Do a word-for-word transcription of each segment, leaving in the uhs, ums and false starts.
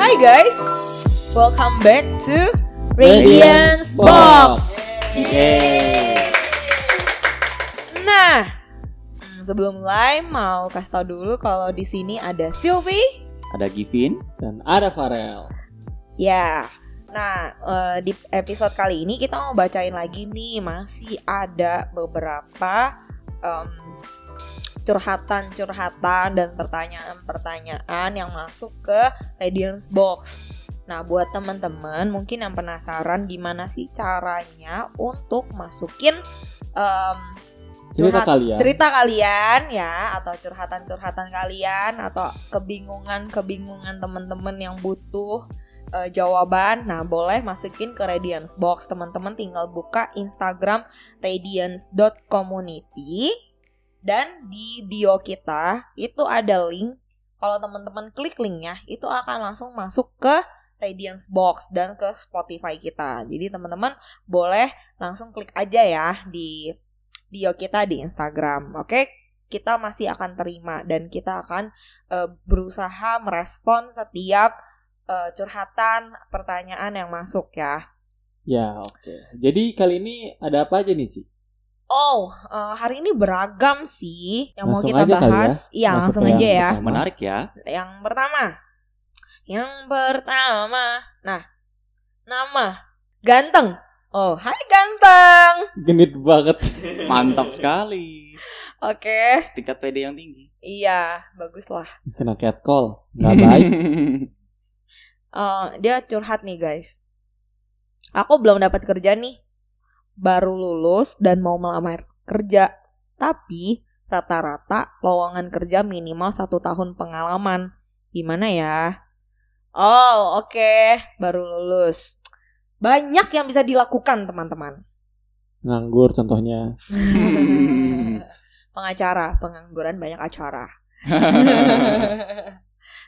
Hi guys, welcome back to Radiance Box. Yeay. Nah, sebelum live mau kasih tau dulu kalau di sini ada Sylvie, ada Givin, dan ada Pharrell. Ya, nah uh, di episode kali ini kita mau bacain lagi nih, masih ada beberapa um, curhatan-curhatan dan pertanyaan-pertanyaan yang masuk ke Radiance Box. Nah, buat teman-teman mungkin yang penasaran gimana sih caranya untuk masukin um, cerita, curhat, kalian. cerita kalian ya, atau curhatan-curhatan kalian, atau kebingungan-kebingungan teman-teman yang butuh uh, jawaban. Nah, boleh masukin ke Radiance Box. Teman-teman tinggal buka Instagram radiance dot community. Dan di bio kita itu ada link. Kalau teman-teman klik linknya, itu akan langsung masuk ke Radiance Box dan ke Spotify kita. Jadi teman-teman boleh langsung klik aja ya di bio kita di Instagram. Oke, kita masih akan terima dan kita akan uh, berusaha merespon setiap uh, curhatan, pertanyaan yang masuk ya. Ya, oke. Okay. Jadi kali ini ada apa aja nih, Ci? Oh, uh, hari ini beragam sih yang langsung mau kita bahas. Iya, ya, langsung aja ya. Pertama. Menarik ya. Yang pertama, yang pertama, nah, nama ganteng. Oh, hai ganteng. Genit banget, mantap sekali. Oke. Okay. Tingkat P D yang tinggi. Iya, bagus lah. Kena catcall, nggak baik. uh, dia curhat nih guys. Aku belum dapat kerja nih. Baru lulus dan mau melamar kerja, tapi rata-rata lowongan kerja minimal satu tahun pengalaman. Gimana ya? Oh, oke, okay. Baru lulus. Banyak yang bisa dilakukan, teman-teman. Nganggur contohnya. Pengacara, pengangguran banyak acara.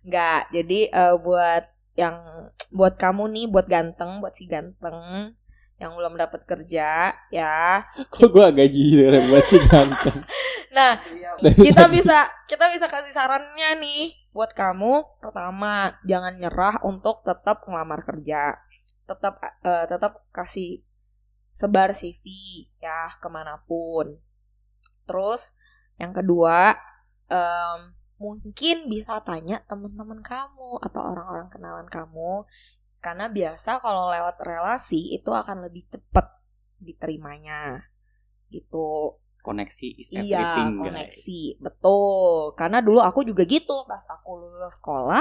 Enggak, jadi uh, buat yang buat kamu nih, buat ganteng, buat si ganteng yang belum dapat kerja ya. Kok gue gaji dari buat si ganteng. Nah, kita bisa kita bisa kasih sarannya nih buat kamu. Pertama, jangan nyerah untuk tetap ngelamar kerja. Tetap uh, tetap kasih sebar C V ya kemanapun. Terus yang kedua, um, mungkin bisa tanya teman-teman kamu atau orang-orang kenalan kamu. Karena biasa kalau lewat relasi itu akan lebih cepat diterimanya. Gitu. Koneksi is everything, iya, guys. Iya, koneksi. Betul. Karena dulu aku juga gitu. Pas aku lulus sekolah,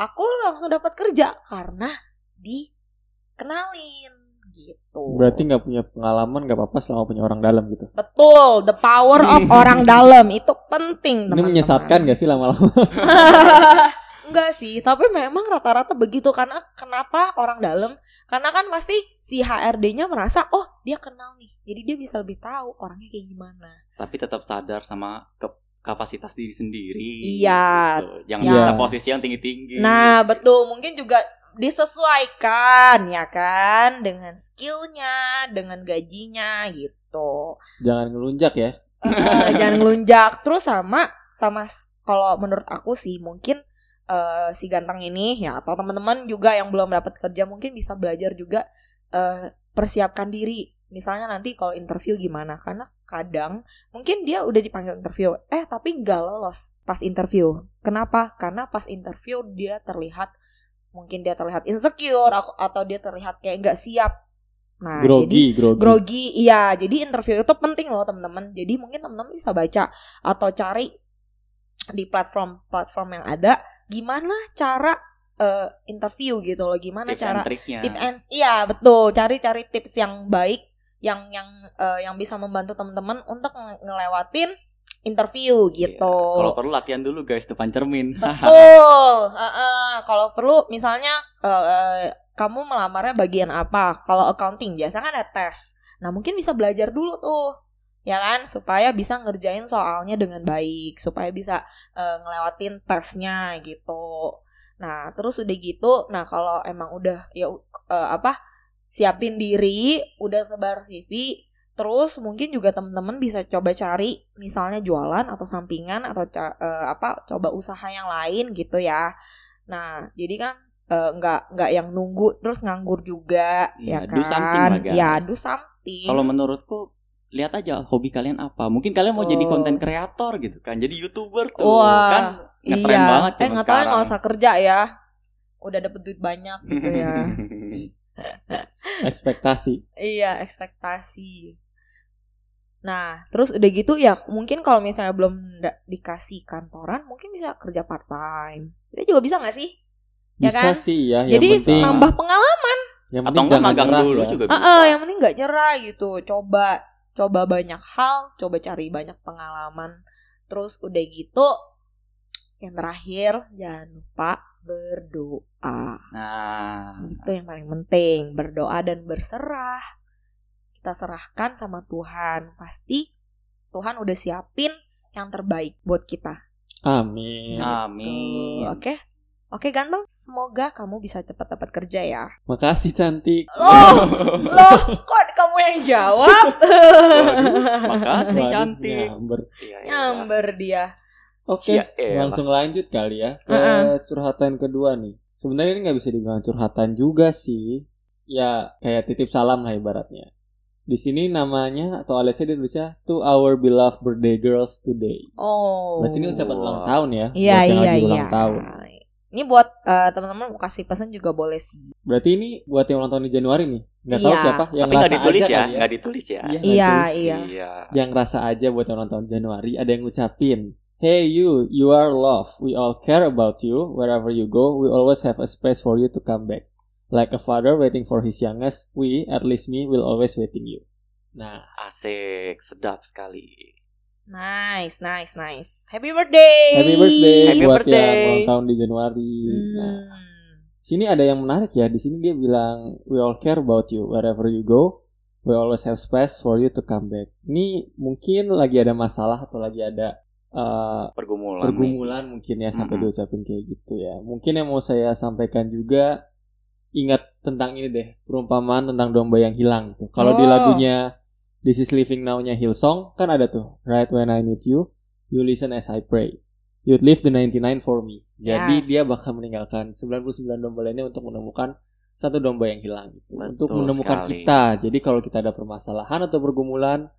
aku langsung dapat kerja karena dikenalin gitu. Berarti enggak punya pengalaman enggak apa-apa selama punya orang dalam gitu. Betul, the power of orang dalam itu penting, teman-teman. Ini menyesatkan enggak sih lama-lama? Enggak sih, tapi memang rata-rata begitu. Karena kenapa orang dalam? Karena kan pasti si H R D-nya merasa, oh dia kenal nih, jadi dia bisa lebih tahu orangnya kayak gimana. Tapi tetap sadar sama ke- kapasitas diri sendiri. Iya gitu. Jangan minta ya. Posisi yang tinggi-tinggi. Nah betul, mungkin juga disesuaikan ya kan, dengan skillnya, dengan gajinya gitu. Jangan ngelunjak ya. uh, Jangan ngelunjak. Terus sama, sama kalau menurut aku sih mungkin Uh, si ganteng ini ya, atau teman-teman juga yang belum dapat kerja mungkin bisa belajar juga, uh, persiapkan diri. Misalnya nanti kalau interview gimana, karena kadang mungkin dia udah dipanggil interview eh tapi nggak lolos pas interview. Kenapa? Karena pas interview dia terlihat, mungkin dia terlihat insecure atau dia terlihat kayak nggak siap. Nah, grogi, jadi grogi. grogi iya, jadi interview itu penting loh teman-teman. Jadi mungkin teman-teman bisa baca atau cari di platform-platform yang ada gimana cara uh, interview gitu loh, gimana tips cara tip and iya betul, cari-cari tips yang baik yang yang uh, yang bisa membantu teman-teman untuk ngelewatin interview gitu. Yeah. Kalau perlu latihan dulu guys depan cermin. Betul. uh, uh, kalau perlu misalnya uh, uh, kamu melamarnya bagian apa? Kalau accounting biasanya kan ada tes. Nah, mungkin bisa belajar dulu tuh. Ya kan, supaya bisa ngerjain soalnya dengan baik, supaya bisa uh, ngelewatin tesnya gitu. Nah, terus udah gitu, nah kalau emang udah ya uh, apa siapin diri, udah sebar C V, Terus mungkin juga teman-teman bisa coba cari misalnya jualan atau sampingan atau ca- uh, apa coba usaha yang lain gitu ya. Nah, jadi kan uh, nggak nggak yang nunggu terus nganggur juga ya, ya kan. Do something lah guys. Ya, do something. Kalau menurutku lihat aja hobi kalian apa. Mungkin kalian mau oh. jadi konten kreator gitu kan. Jadi YouTuber tuh Wah, kan ngetren iya. banget eh, nggak tahu nggak usah kerja ya. Udah dapet duit banyak gitu ya. ekspektasi. Iya, ekspektasi. Nah, terus udah gitu ya, mungkin kalau misalnya belum da- dikasih kantoran, mungkin bisa kerja part time. Itu juga bisa nggak sih? Ya bisa kan? sih ya. Jadi penting, nambah pengalaman. Yang atau nggak magang dulu ya. juga bisa. Uh-uh, yang penting nggak nyerah gitu. Coba, coba banyak hal, coba cari banyak pengalaman. Terus udah gitu, yang terakhir jangan lupa berdoa. Nah, itu yang paling penting, berdoa dan berserah. Kita serahkan sama Tuhan. Pasti Tuhan udah siapin yang terbaik buat kita. Amin. Gitu. Amin. Oke. Oke ganteng. Semoga kamu bisa cepat dapat kerja ya. Makasih cantik. Loh, loh kok kamu yang jawab? Waduh, makasih cantik. Nyamber. Ya, ya. Nyamber dia. Oke, ya, ya, langsung lah. lanjut kali ya ke uh-uh. curhatan kedua nih. Sebenarnya ini gak bisa dibilang curhatan juga sih. Ya kayak titip salam lah ibaratnya. Di sini namanya atau aliasnya dia tulisnya to our beloved birthday girls today. Oh. Berarti ini ucapan ulang tahun ya. Iya iya iya. Ulang tahun. Ini buat uh, teman-teman mau kasih pesan juga boleh sih. Berarti ini buat yang ulang tahun di Januari nih. Enggak tahu ya. siapa yang Tapi rasa ditulis aja ya. Enggak kan, ya. ditulis ya. Iya iya. Ya. Yang rasa aja buat yang ulang tahun Januari ada yang ngucapin, "Hey you, you are loved. We all care about you. Wherever you go, we always have a space for you to come back. Like a father waiting for his youngest, we, at least me, will always waiting you." Nah, asik, sedap sekali. Nice, nice, nice. Happy birthday. Happy birthday. Happy buat birthday. Yang ulang tahun di Januari. Hmm. Nah, sini ada yang menarik ya. Di sini dia bilang, "We all care about you. Wherever you go, we always have space for you to come back." Ini mungkin lagi ada masalah atau lagi ada uh, pergumulan. Pergumulan nih. Mungkin ya sampai mm-hmm. diucapin kayak gitu ya. Mungkin yang mau saya sampaikan juga, ingat tentang ini deh, perumpamaan tentang domba yang hilang gitu. Kalau oh. di lagunya This Is Living Now-nya Hillsong kan ada tuh, Right When I Need You, You Listen As I Pray, You'd Leave the ninety-nine For Me. Jadi yes. dia bakal meninggalkan ninety-nine domba lainnya untuk menemukan satu domba yang hilang gitu. Betul untuk menemukan sekali. Kita. Jadi kalau kita ada permasalahan atau pergumulan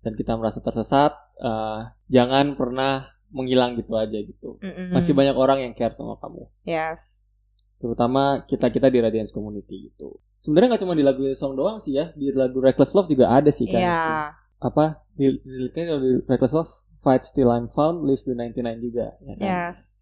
dan kita merasa tersesat, uh, jangan pernah menghilang gitu aja gitu. Mm-hmm. Masih banyak orang yang care sama kamu. Yes. Terutama kita-kita di Radiance Community gitu. Sebenarnya gak cuma di lagu Song doang sih ya. Di lagu Reckless Love juga ada sih kan. Yeah. Apa? Di, di, di, di Reckless Love, Fight Still I'm Found, Leaves the ninety-nine juga. Ya kan? Yes.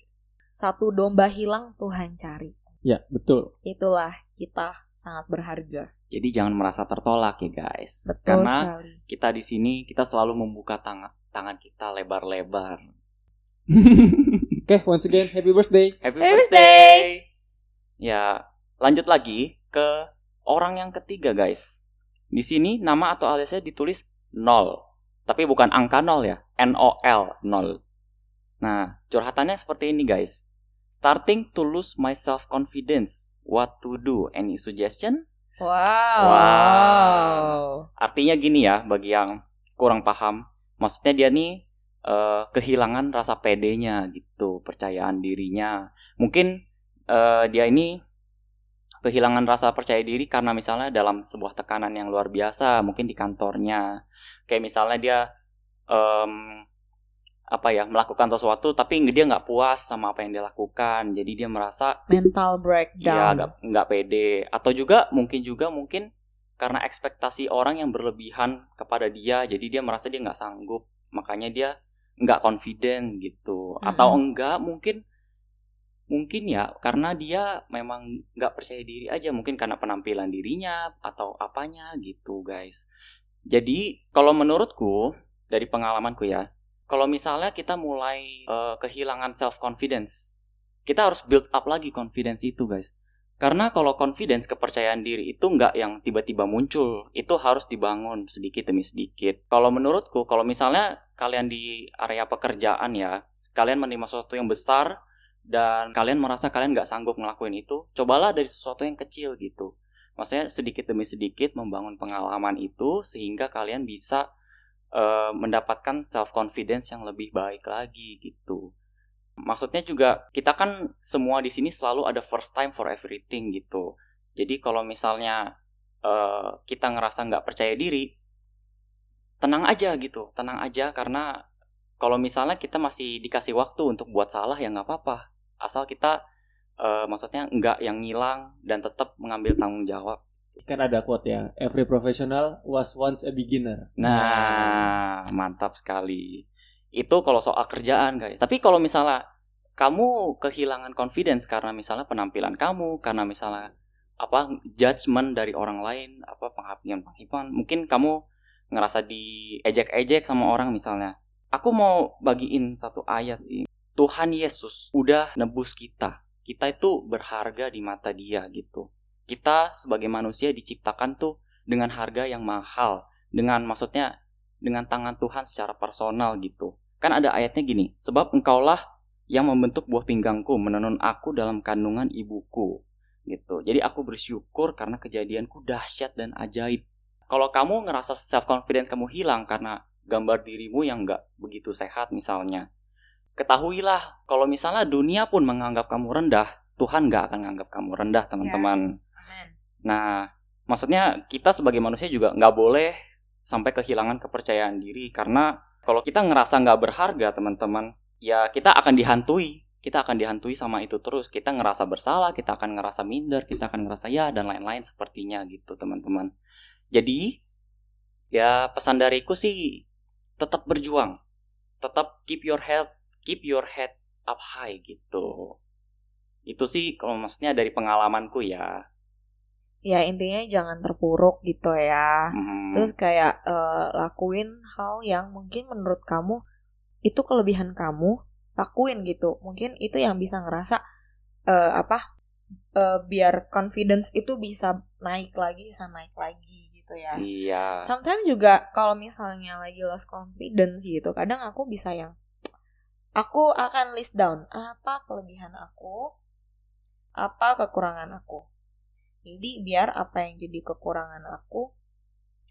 Satu domba hilang Tuhan cari. Ya, betul. Itulah kita sangat berharga. Jadi jangan merasa tertolak ya guys. Betul Karena sekali. Kita di sini, kita selalu membuka tang- tangan kita lebar-lebar. Oke, okay, once again, happy birthday. Happy, happy birthday. birthday. Ya, lanjut lagi ke orang yang ketiga, guys. Di sini nama atau aliasnya ditulis nol, tapi bukan angka nol ya, N O L, nol. Nah, curhatannya seperti ini, guys. Starting to lose my self confidence. What to do? Any suggestion? Wow. wow. Artinya gini ya, bagi yang kurang paham, maksudnya dia nih uh, kehilangan rasa pedenya gitu, percayaan dirinya. Mungkin Uh, dia ini kehilangan rasa percaya diri karena misalnya dalam sebuah tekanan yang luar biasa, mungkin di kantornya. Kayak misalnya dia um, apa ya melakukan sesuatu tapi dia nggak puas sama apa yang dia lakukan, jadi dia merasa mental breakdown. Iya, nggak pede. Atau juga mungkin juga mungkin karena ekspektasi orang yang berlebihan kepada dia, jadi dia merasa dia nggak sanggup, makanya dia nggak confident gitu. Mm-hmm. Atau enggak mungkin. Mungkin ya, karena dia memang nggak percaya diri aja. Mungkin karena penampilan dirinya atau apanya gitu, guys. Jadi, kalau menurutku, dari pengalamanku ya, kalau misalnya kita mulai uh, kehilangan self-confidence, kita harus build up lagi confidence itu, guys. Karena kalau confidence, kepercayaan diri itu nggak yang tiba-tiba muncul. Itu harus dibangun sedikit demi sedikit. Kalau menurutku, kalau misalnya kalian di area pekerjaan ya, kalian menerima sesuatu yang besar, dan kalian merasa kalian gak sanggup ngelakuin itu, cobalah dari sesuatu yang kecil gitu. Maksudnya sedikit demi sedikit membangun pengalaman itu sehingga kalian bisa uh, mendapatkan self confidence yang lebih baik lagi gitu. Maksudnya juga kita kan semua di sini selalu ada first time for everything gitu. Jadi kalau misalnya uh, kita ngerasa nggak percaya diri, tenang aja gitu, tenang aja karena kalau misalnya kita masih dikasih waktu untuk buat salah ya nggak apa-apa. Asal kita Uh, maksudnya nggak yang ngilang dan tetap mengambil tanggung jawab. Kan ada quote ya, every professional was once a beginner. Nah, mantap sekali. Itu kalau soal kerjaan guys. Tapi kalau misalnya kamu kehilangan confidence karena misalnya penampilan kamu, karena misalnya apa judgement dari orang lain, apa penghakiman-penghakiman, mungkin kamu ngerasa diejek-ejek sama orang misalnya. Aku mau bagiin satu ayat sih. Tuhan Yesus udah nebus kita. Kita itu berharga di mata dia gitu. Kita sebagai manusia diciptakan tuh dengan harga yang mahal. Dengan maksudnya dengan tangan Tuhan secara personal gitu. Kan ada ayatnya gini. Sebab engkaulah yang membentuk buah pinggangku, menenun aku dalam kandungan ibuku gitu. Jadi aku bersyukur karena kejadianku dahsyat dan ajaib. Kalau kamu ngerasa self confidence kamu hilang karena gambar dirimu yang gak begitu sehat misalnya, ketahuilah kalau misalnya dunia pun menganggap kamu rendah, Tuhan gak akan menganggap kamu rendah, teman-teman. Yes. Nah, maksudnya kita sebagai manusia juga gak boleh sampai kehilangan kepercayaan diri. Karena kalau kita ngerasa gak berharga, teman-teman, ya kita akan dihantui. Kita akan dihantui sama itu terus. Kita ngerasa bersalah, kita akan ngerasa minder, kita akan ngerasa ya, dan lain-lain sepertinya gitu, teman-teman. Jadi, ya pesan dariku sih, tetap berjuang. Tetap keep your health. Keep your head up high gitu. Itu sih kalau maksudnya dari pengalamanku ya. Ya intinya jangan terpuruk gitu ya. Mm-hmm. Terus kayak uh, lakuin hal yang mungkin menurut kamu itu kelebihan kamu, lakuin gitu. Mungkin itu yang bisa ngerasa uh, apa uh, biar confidence itu bisa naik lagi, bisa naik lagi. Ya. Iya. Sometimes juga kalau misalnya lagi lost confidence gitu, kadang aku bisa yang aku akan list down apa kelebihan aku, apa kekurangan aku. Jadi biar apa yang jadi kekurangan aku,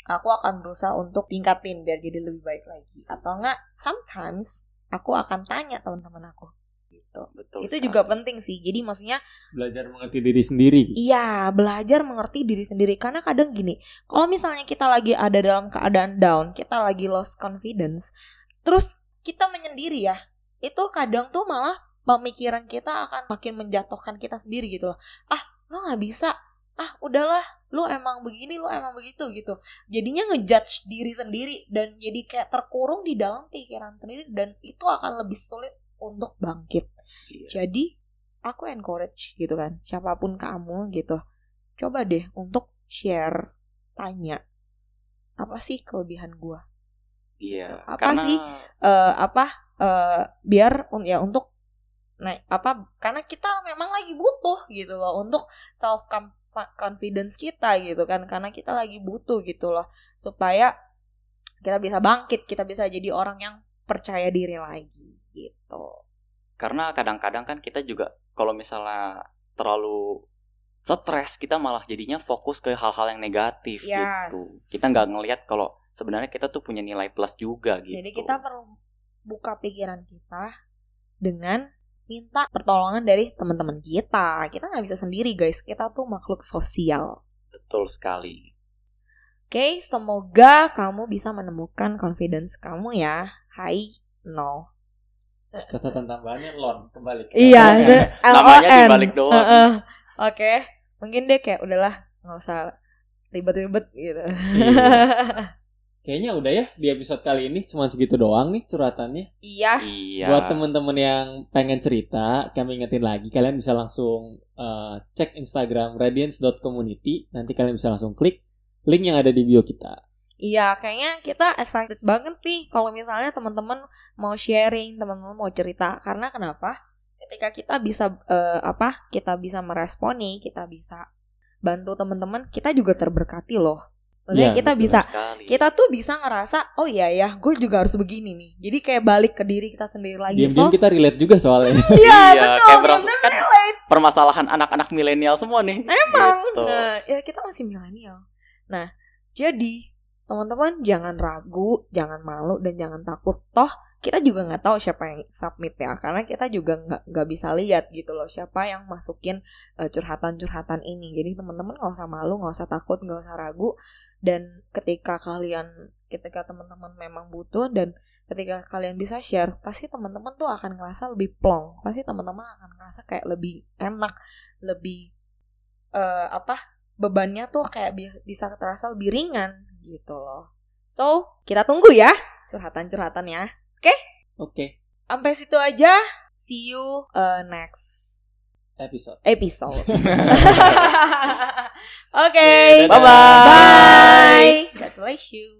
aku akan berusaha untuk tingkatin biar jadi lebih baik lagi. Atau enggak, sometimes aku akan tanya teman-teman aku. Gitu. Betul itu sekali. Juga penting sih. Jadi maksudnya belajar mengerti diri sendiri. Iya, belajar mengerti diri sendiri. Karena kadang gini, kalau misalnya kita lagi ada dalam keadaan down, kita lagi lost confidence, terus kita menyendiri ya. Itu kadang tuh malah pemikiran kita akan makin menjatuhkan kita sendiri gitu loh. Ah, lo gak bisa. Ah, udahlah. Lo emang begini, lo emang begitu gitu. Jadinya ngejudge diri sendiri. Dan jadi kayak terkurung di dalam pikiran sendiri. Dan itu akan lebih sulit untuk bangkit. Yeah. Jadi, aku encourage gitu kan. Siapapun kamu gitu. Coba deh untuk share. Tanya. Apa sih kelebihan gue? Iya. Yeah, apa karena... sih? Uh, apa? Uh, biar um, ya untuk naik apa karena kita memang lagi butuh gitu loh untuk self confidence kita gitu kan, karena kita lagi butuh gitu loh supaya kita bisa bangkit, kita bisa jadi orang yang percaya diri lagi gitu. Karena kadang-kadang kan kita juga kalau misalnya terlalu stres kita malah jadinya fokus ke hal-hal yang negatif. Yes. Gitu. Kita nggak ngelihat kalau sebenarnya kita tuh punya nilai plus juga gitu. Jadi kita perlu buka pikiran kita dengan minta pertolongan dari teman-teman kita. Kita nggak bisa sendiri guys, kita tuh makhluk sosial. Betul sekali. Oke, okay, semoga kamu bisa menemukan confidence kamu ya. Hai, no. Catatan tambahannya lon kembali. Iya, namanya dibalik doang. Uh, uh. Oke, okay. Mungkin deh kayak udahlah nggak usah ribet-ribet gitu. Iya. Kayaknya udah ya di episode kali ini cuma segitu doang nih curhatannya. Iya. Iya. Buat temen-temen yang pengen cerita, kami ingetin lagi kalian bisa langsung uh, cek Instagram radiance dot community. Nanti kalian bisa langsung klik link yang ada di bio kita. Iya, kayaknya kita excited banget nih kalau misalnya temen-temen mau sharing, temen-temen mau cerita. Karena kenapa? Ketika kita bisa uh, apa? Kita bisa meresponi, kita bisa bantu temen-temen, kita juga terberkati loh. Maksudnya ya, kita bisa sekali. Kita tuh bisa ngerasa, oh iya ya, gue juga harus begini nih. Jadi kayak balik ke diri kita sendiri lagi. Diam-diam so, kita relate juga soalnya. Iya, betul. Bener kan relate. Permasalahan anak-anak milenial semua nih. Emang gitu. Nah, ya kita masih milenial. Nah, jadi teman-teman jangan ragu, jangan malu, dan jangan takut. Toh kita juga nggak tahu siapa yang submit ya, karena kita juga nggak nggak bisa lihat gitu loh siapa yang masukin uh, curhatan-curhatan ini. Jadi teman-teman nggak usah malu, nggak usah takut, nggak usah ragu. Dan ketika kalian, ketika teman-teman memang butuh dan ketika kalian bisa share, pasti teman-teman tuh akan ngerasa lebih plong. Pasti teman-teman akan ngerasa kayak lebih enak, lebih uh, apa? Bebannya tuh kayak bisa terasa lebih ringan gitu loh. So, kita tunggu ya curhatan-curhatan ya. Oke? Okay? Oke. Okay. Sampai situ aja. See you uh, next episode. Episode. Oke. Okay. Bye-bye. Bye. God bless you.